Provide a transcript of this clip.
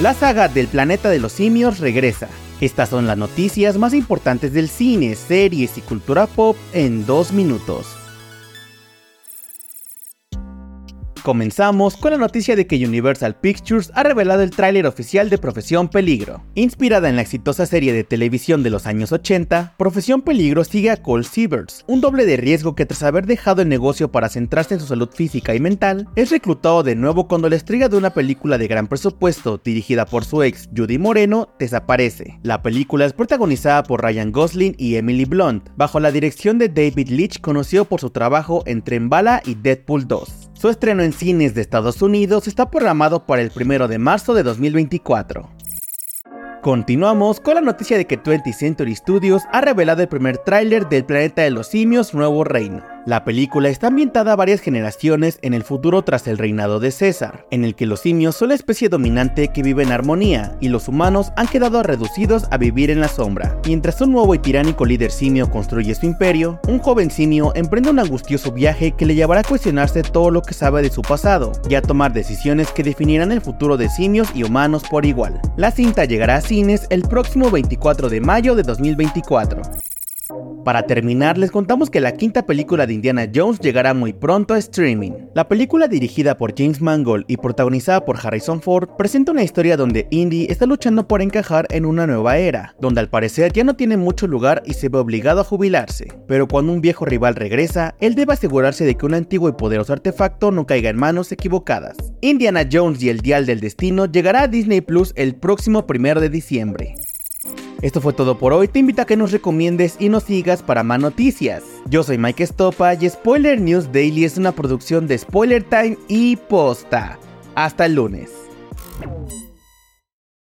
La saga del Planeta de los Simios regresa. Estas son las noticias más importantes del cine, series y cultura pop en 2 minutos. Comenzamos con la noticia de que Universal Pictures ha revelado el tráiler oficial de Profesión Peligro. Inspirada en la exitosa serie de televisión de los años 80, Profesión Peligro sigue a Cole Sievers, un doble de riesgo que tras haber dejado el negocio para centrarse en su salud física y mental, es reclutado de nuevo cuando la estrella de una película de gran presupuesto dirigida por su ex Judy Moreno desaparece. La película es protagonizada por Ryan Gosling y Emily Blunt, bajo la dirección de David Leitch, conocido por su trabajo en Tren Bala y Deadpool 2. Su estreno en cines de Estados Unidos está programado para el 1 de marzo de 2024. Continuamos con la noticia de que 20th Century Studios ha revelado el primer tráiler del Planeta de los Simios: Nuevo Reino. La película está ambientada a varias generaciones en el futuro tras el reinado de César, en el que los simios son la especie dominante que vive en armonía y los humanos han quedado reducidos a vivir en la sombra. Mientras un nuevo y tiránico líder simio construye su imperio, un joven simio emprende un angustioso viaje que le llevará a cuestionarse todo lo que sabe de su pasado y a tomar decisiones que definirán el futuro de simios y humanos por igual. La cinta llegará a cines el próximo 24 de mayo de 2024. Para terminar, les contamos que la quinta película de Indiana Jones llegará muy pronto a streaming. La película, dirigida por James Mangold y protagonizada por Harrison Ford, presenta una historia donde Indy está luchando por encajar en una nueva era, donde al parecer ya no tiene mucho lugar y se ve obligado a jubilarse. Pero cuando un viejo rival regresa, él debe asegurarse de que un antiguo y poderoso artefacto no caiga en manos equivocadas. Indiana Jones y el Dial del Destino llegará a Disney+ el próximo 1 de diciembre. Esto fue todo por hoy, te invito a que nos recomiendes y nos sigas para más noticias. Yo soy Mike Estopa y Spoiler News Daily es una producción de Spoiler Time y Posta. Hasta el lunes.